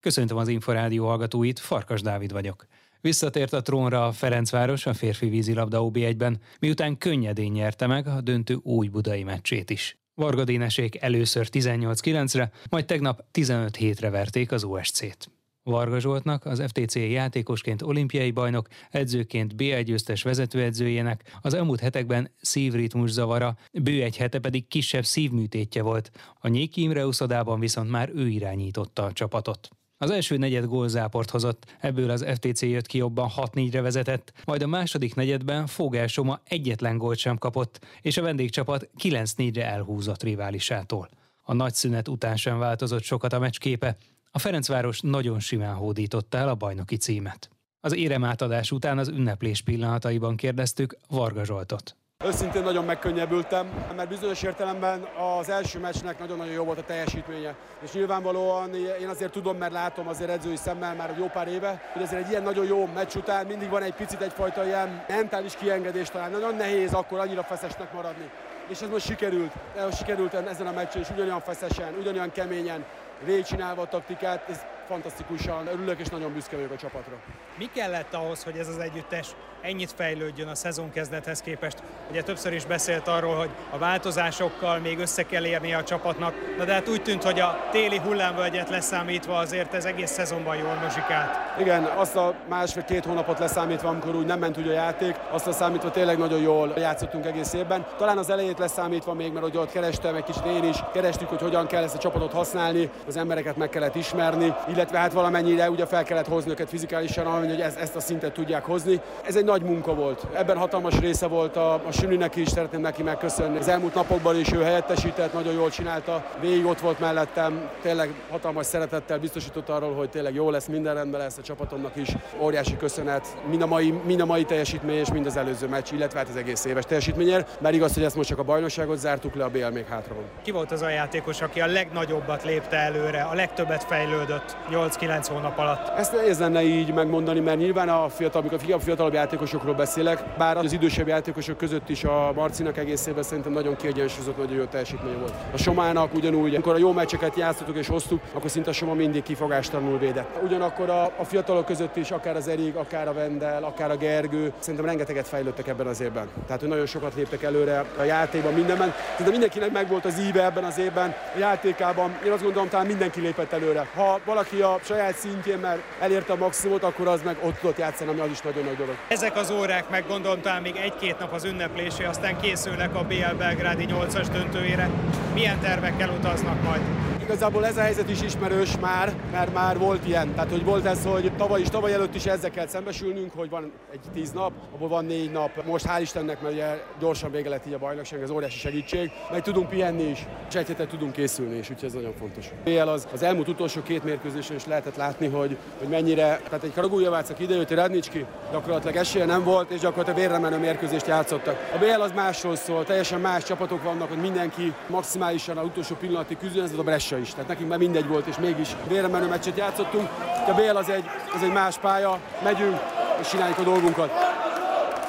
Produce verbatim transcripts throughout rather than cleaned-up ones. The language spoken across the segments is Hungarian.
Köszöntöm az Inforádió hallgatóit, Farkas Dávid vagyok. Visszatért a trónra a Ferencváros a férfi vízilabda o bé egyben, miután könnyedén nyerte meg a döntő újbudai meccsét is. Varga Dénesék először tizennyolc kilencre, majd tegnap tizenöt hétre verték az o es cét. Varga Zsoltnak, az ef té cé játékosként olimpiai bajnok, edzőként bé egyes győztes vezetőedzőjének az elmúlt hetekben szívritmus zavara, bő egy hete pedig kisebb szívműtétje volt. A Nyéki Imre uszodában viszont már ő irányította a csapatot. Az első negyed gólzáport hozott, ebből az ef té cé jött ki jobban, hat négyre vezetett, majd a második negyedben Fogelsoma egyetlen gólt sem kapott, és a vendégcsapat kilenc négyre elhúzott riválisától. A nagyszünet után sem változott sokat a meccs képe. A Ferencváros nagyon simán hódította el a bajnoki címet. Az éremátadás után az ünneplés pillanataiban kérdeztük Varga Zsoltot. Őszintén nagyon megkönnyebbültem, mert bizonyos értelemben az első meccsnek nagyon-nagyon jó volt a teljesítménye. És nyilvánvalóan én azért tudom, mert látom azért edzői szemmel már jó pár éve, hogy azért egy ilyen nagyon jó meccs után mindig van egy picit egyfajta ilyen mentális kiengedés talán. Nagyon nehéz akkor annyira feszesnek maradni. És ez most sikerült, sikerült ezen a meccsen is ugyanolyan feszesen, ugyanolyan keményen végigcsinálva a taktikát, ez fantasztikusan örülök és nagyon büszke vagyok a csapatra. Mi kellett ahhoz, hogy ez az együttes ennyit fejlődjön a szezon kezdethez képest? Ugye többször is beszélt arról, hogy a változásokkal még össze kell érnie a csapatnak, na de hát úgy tűnt, hogy a téli hullámvölgyet leszámítva azért ez egész szezonban jól mozsikált. Igen, azt a másfél-két hónapot leszámítva, amikor úgy nem ment úgy a játék, azt a számítva tényleg nagyon jól játszottunk egész évben. Talán az elejét leszámítva még, mert ott kerestem egy kicsit én is, kerestük, hogy hogyan kell ezt a csapatot használni, az embereket meg kellett ismerni, illetve hát valamennyire ugye fel kellett hozni őket fizikálisan, hogy ez, ezt a szintet tudják hozni. Ez egy nagy munka volt. Ebben hatalmas része volt a, a Süninek is, szeretném neki megköszönni. Az elmúlt napokban is ő helyettesített, nagyon jól csinálta, végig ott volt mellettem, tényleg hatalmas szeretettel biztosított arról, hogy tényleg jó lesz, minden rendben lesz a csapatomnak is. Óriási köszönet mind a mai, mind a mai teljesítmény és mind az előző meccs, illetve hát az egész éves teljesítményért, bár igaz, hogy ezt most csak a bajnokságot zártuk le, a bé el még hátra van. Ki volt az a játékos, aki a legnagyobbat lépte előre, a legtöbbet fejlődött nyolc-kilenc hónap alatt? Ezt nehéz lenne így megmondani, mert nyilván a fiatal, amikor a fiatalabb játékosokról beszélek, bár az idősebb játékosok között is a Marcinak egész évben szerintem nagyon kiegyensúlyozott, nagyon jó teljesítmény volt. A Somának ugyanúgy, amikor a jó meccseket játszottuk és hoztuk, akkor szinte a Soma mindig kifogástalanul védett. Ugyanakkor a, a fiatalok között is, akár az Erik, akár a Vendel, akár a Gergő, szerintem rengeteget fejlődtek ebben az évben. Tehát hogy nagyon sokat léptek előre a játékban, mindenben. De mindenkinek megvolt az íve ebben az évben, a játékában. Én azt gondolom, talán mindenki lépett előre. Ha valaki a saját szintjén már elérte a maximumot, akkor az meg ott tudott játszani, ami az is nagyon nagy dolog. Ezek az órák, meg gondolom, talán még egy-két nap az ünneplésé, aztán készülnek a bé el belgrádi nyolcas döntőjére. Milyen tervekkel utaznak majd? Igazából ez a helyzet is ismerős már, mert már volt ilyen. Tehát, hogy volt ez, hogy tavaly is, tavaly előtt is ezzel kell szembesülnünk, hogy van egy tíz nap, abból van négy nap. Most hál' Istennek, mert ugye gyorsan vége lett így a bajnokság, ez óriási segítség. Meg tudunk pihenni is, és egy héten tudunk készülni is, úgyhogy ez nagyon fontos. bé el az, az elmúlt utolsó két mérkőzésen is lehetett látni, hogy, hogy mennyire, tehát egy Karagújavác idejött, egy Radnicski, gyakorlatilag esélye nem volt, és gyakorlatilag vérre menő mérkőzést játszottak. A bé el az másról szól, teljesen más csapatok vannak, hogy mindenki maximálisan az utolsó pillanatig küzdön, ez a Bressa is. Tehát nekünk már mindegy volt, és mégis vérre menő meccset játszottunk. A bé el az egy, az egy más pálya, megyünk és csináljuk a dolgunkat.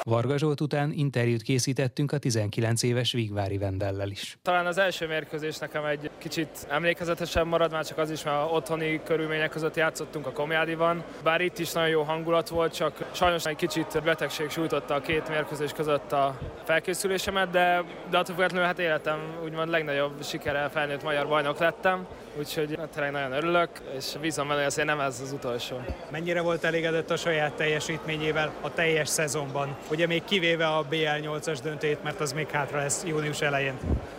Varga Zsolt után interjút készítettünk a tizenkilenc éves Vígvári Vendellel is. Talán az első mérkőzés nekem egy kicsit emlékezetesen marad, már csak az is, mert otthoni körülmények között játszottunk a Komjádiban. Bár itt is nagyon jó hangulat volt, csak sajnos egy kicsit betegség sújtotta a két mérkőzés között a felkészülésemet, de, de attól függetlenül hát életem úgymond legnagyobb sikerrel felnőtt magyar bajnok lettem, úgyhogy tényleg nagyon örülök, és bízom benne, hogy azért nem ez az utolsó. Mennyire volt elégedett a saját teljesítményével a teljes szezonban? Ugye még kivéve a bé el nyolcas döntét, mert az még hátra lesz június elején.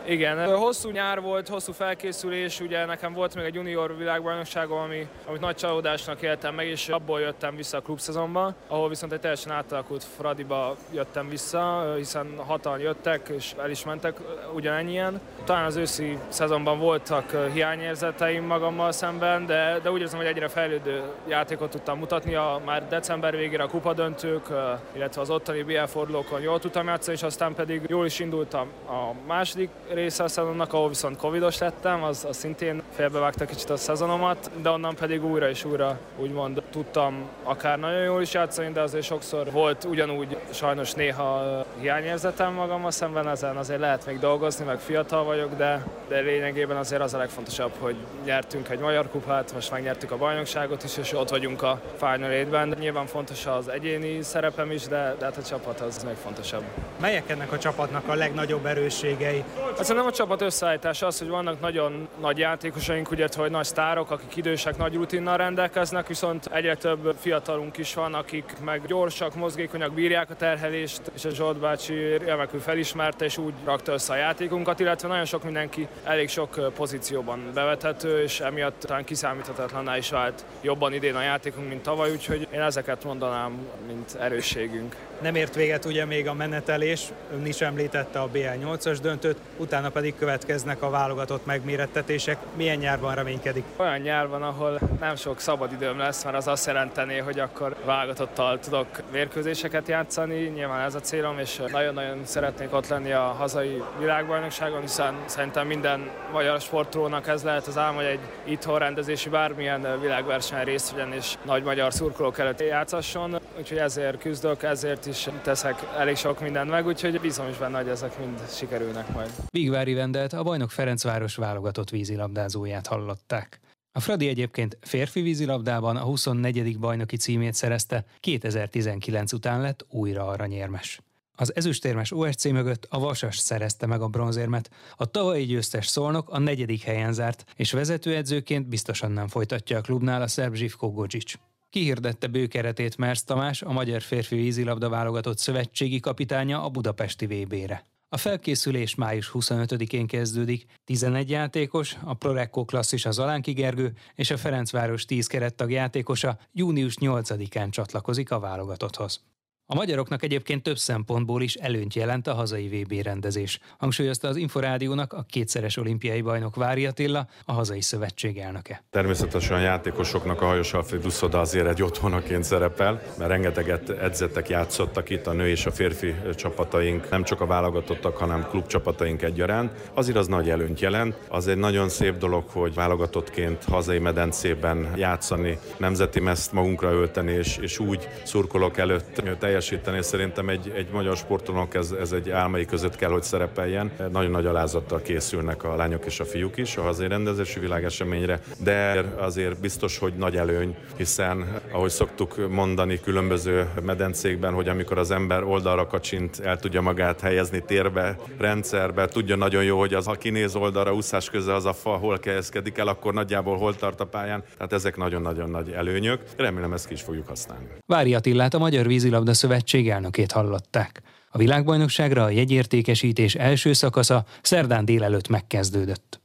Igen, hosszú nyár volt, hosszú felkészülés, ugye nekem volt még egy junior világbajnokságom, ami, amit nagy csalódásnak éltem meg, és abból jöttem vissza a klubszezonba, ahol viszont egy teljesen átalakult Fradiba jöttem vissza, hiszen hatan jöttek és el is mentek ugyanennyien. Talán az őszi szezonban voltak hiányérzeteim magammal szemben, de, de úgy érzem, hogy egyre fejlődő játékot tudtam mutatni, a, már december végére a kupadöntők, illetve az ottani bé el fordulókon jól tudtam játszani, és aztán pedig jól is indultam a második része a szezonnak, ahol viszont covidos lettem, az, az szintén félbevágta kicsit a szezonomat, de onnan pedig újra és újra úgymond tudtam akár nagyon jól is játszani, de azért sokszor volt ugyanúgy sajnos néha hiányérzetem magammal szemben, ezen azért lehet még dolgozni, meg fiatal vagyok, de, de lényegében azért az a legfontosabb, hogy nyertünk egy magyar kupát, most megnyertük a bajnokságot is, és ott vagyunk a Final Eight-ben. Nyilván fontos az egyéni szerepem is, de, de hát a csapat az még fontosabb. Melyek ennek a csapatnak a legnagyobb erősségei? Szerintem a csapat összeállítása az, hogy vannak nagyon nagy játékosaink, ugye, hogy nagy sztárok, akik idősek, nagy rutinnal rendelkeznek, viszont egyre több fiatalunk is van, akik meg gyorsak, mozgékonyak, bírják a terhelést, és a Zsolt bácsi remekül felismerte, és úgy rakta össze a játékunkat, illetve nagyon sok mindenki elég sok pozícióban bevethető, és emiatt talán kiszámíthatatlanná is vált jobban idén a játékunk, mint tavaly, úgyhogy én ezeket mondanám, mint erősségünk. Nem ért véget ugye még a menetelés, ön is említette a bé el nyolcas döntőt, utána pedig következnek a válogatott megmérettetések. Milyen nyárban reménykedik? Olyan nyárban, ahol nem sok szabad időm lesz, mert az azt jelentené, hogy akkor válogatottal tudok mérkőzéseket játszani, nyilván ez a célom, és nagyon-nagyon szeretnék ott lenni a hazai világbajnokságon, hiszen szerintem minden magyar sportolónak ez lehet az álma, hogy egy itthon rendezési bármilyen világversenyen részt vegyen, és nagy magyar szurkolók előtt játszasson, úgyhogy ezért küzdök, ezért is teszek elég sok mindent meg, úgyhogy bízom is benne, hogy ezek mind sikerülnek majd. Vígvári Vendelt, a bajnok Ferencváros válogatott vízilabdázóját hallották. A Fradi egyébként férfi vízilabdában a huszonnegyedik bajnoki címét szerezte, kétezer-tizenkilenc után lett újra aranyérmes. Az ezüstérmes o es cé mögött a Vasas szerezte meg a bronzérmet, a tavalyi győztes Szolnok a negyedik helyen zárt, és vezetőedzőként biztosan nem folytatja a klubnál a szerb Zsivkó Goczics. Kihirdette bőkeretét Mersz Tamás, a magyar férfi vízilabda válogatott szövetségi kapitánya a budapesti vé bére. A felkészülés május huszonötödikén kezdődik, tizenegy játékos, a Prorecco klasszis a Zalánki Gergő és a Ferencváros tíz kerettag játékosa június nyolcadikán csatlakozik a válogatotthoz. A magyaroknak egyébként több szempontból is előnyt jelent a hazai vé bé rendezés, hangsúlyozta az Inforádiónak a kétszeres olimpiai bajnok Vári Attila, a hazai szövetség elnöke. Természetesen a játékosoknak a Hajós Alfréd uszoda azért egy otthonaként szerepel, mert rengeteget edzettek, játszottak itt a nő és a férfi csapataink, nem csak a válogatottak, hanem klubcsapataink egyaránt. Azért az nagy előnyt jelent, az egy nagyon szép dolog, hogy válogatottként hazai medencében játszani, nemzeti mezt magunkra ölteni, és, és úgy szurkolok előtt teljes és szerintem egy, egy magyar sportolónak ez, ez egy álmai között kell, hogy szerepeljen. Nagyon nagy alázattal készülnek a lányok és a fiúk is a hazai rendezési világeseményre, de azért biztos, hogy nagy előny, hiszen ahogy szoktuk mondani különböző medencékben, hogy amikor az ember oldalra kacsint, el tudja magát helyezni térbe, rendszerbe, tudja nagyon jó, hogy az, ha kinéz oldalra, úszás közel az a fa, hol helyezkedik el, akkor nagyjából hol tart a pályán. Tehát ezek nagyon-nagyon nagy előnyök. Remélem, ezt ki is fogjuk használni. Vári Attilát, a Magyar Vízilabda Szövetség elnökét hallották. A világbajnokságra a jegyértékesítés első szakasza szerdán délelőtt megkezdődött.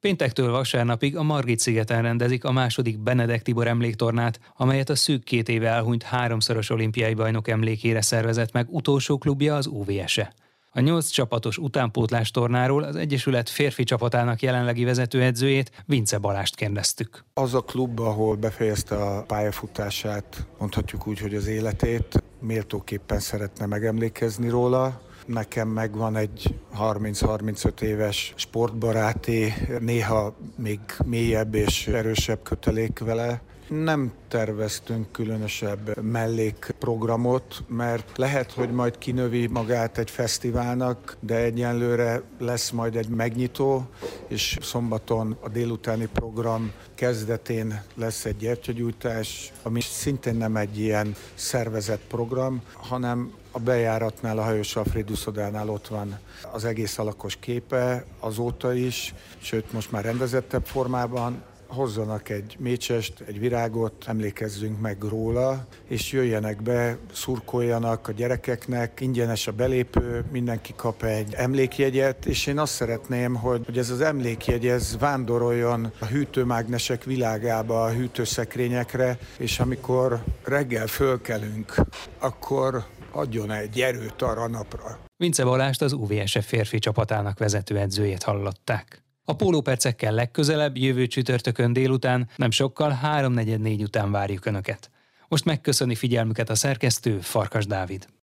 Péntektől vasárnapig a Margit-szigeten rendezik a második Benedek Tibor emléktornát, amelyet a szűk két éve elhunyt háromszoros olimpiai bajnok emlékére szervezett meg utolsó klubja, az u vé es e. A nyolc csapatos utánpótlás tornáról az Egyesület férfi csapatának jelenlegi vezetőedzőjét, Vince Balást kérdeztük. Az a klub, ahol befejezte a pályafutását, mondhatjuk úgy, hogy az életét, méltóképpen szeretne megemlékezni róla. Nekem megvan egy harminc-harmincöt éves sportbaráti, néha még mélyebb és erősebb kötelék vele. Nem terveztünk különösebb mellékprogramot, mert lehet, hogy majd kinövi magát egy fesztiválnak, de egyenlőre lesz majd egy megnyitó, és szombaton a délutáni program kezdetén lesz egy gyertyagyújtás, ami szintén nem egy ilyen szervezett program, hanem a bejáratnál, a Hajós Alfréd uszodánál ott van az egész alakos képe, azóta is, sőt most már rendezettebb formában. Hozzanak egy mécsest, egy virágot, emlékezzünk meg róla, és jöjjenek be, szurkoljanak a gyerekeknek, ingyenes a belépő, mindenki kap egy emlékjegyet, és én azt szeretném, hogy, hogy ez az emlékjegy, ez vándoroljon a hűtőmágnesek világába, a hűtőszekrényekre, és amikor reggel fölkelünk, akkor adjon egy erőt arra napra. Vince Balást, az u vé es e férfi csapatának vezetőedzőjét hallották. A pólópercekkel legközelebb, jövő csütörtökön délután, nem sokkal, háromnegyed négy után várjuk Önöket. Most megköszöni figyelmüket a szerkesztő, Farkas Dávid.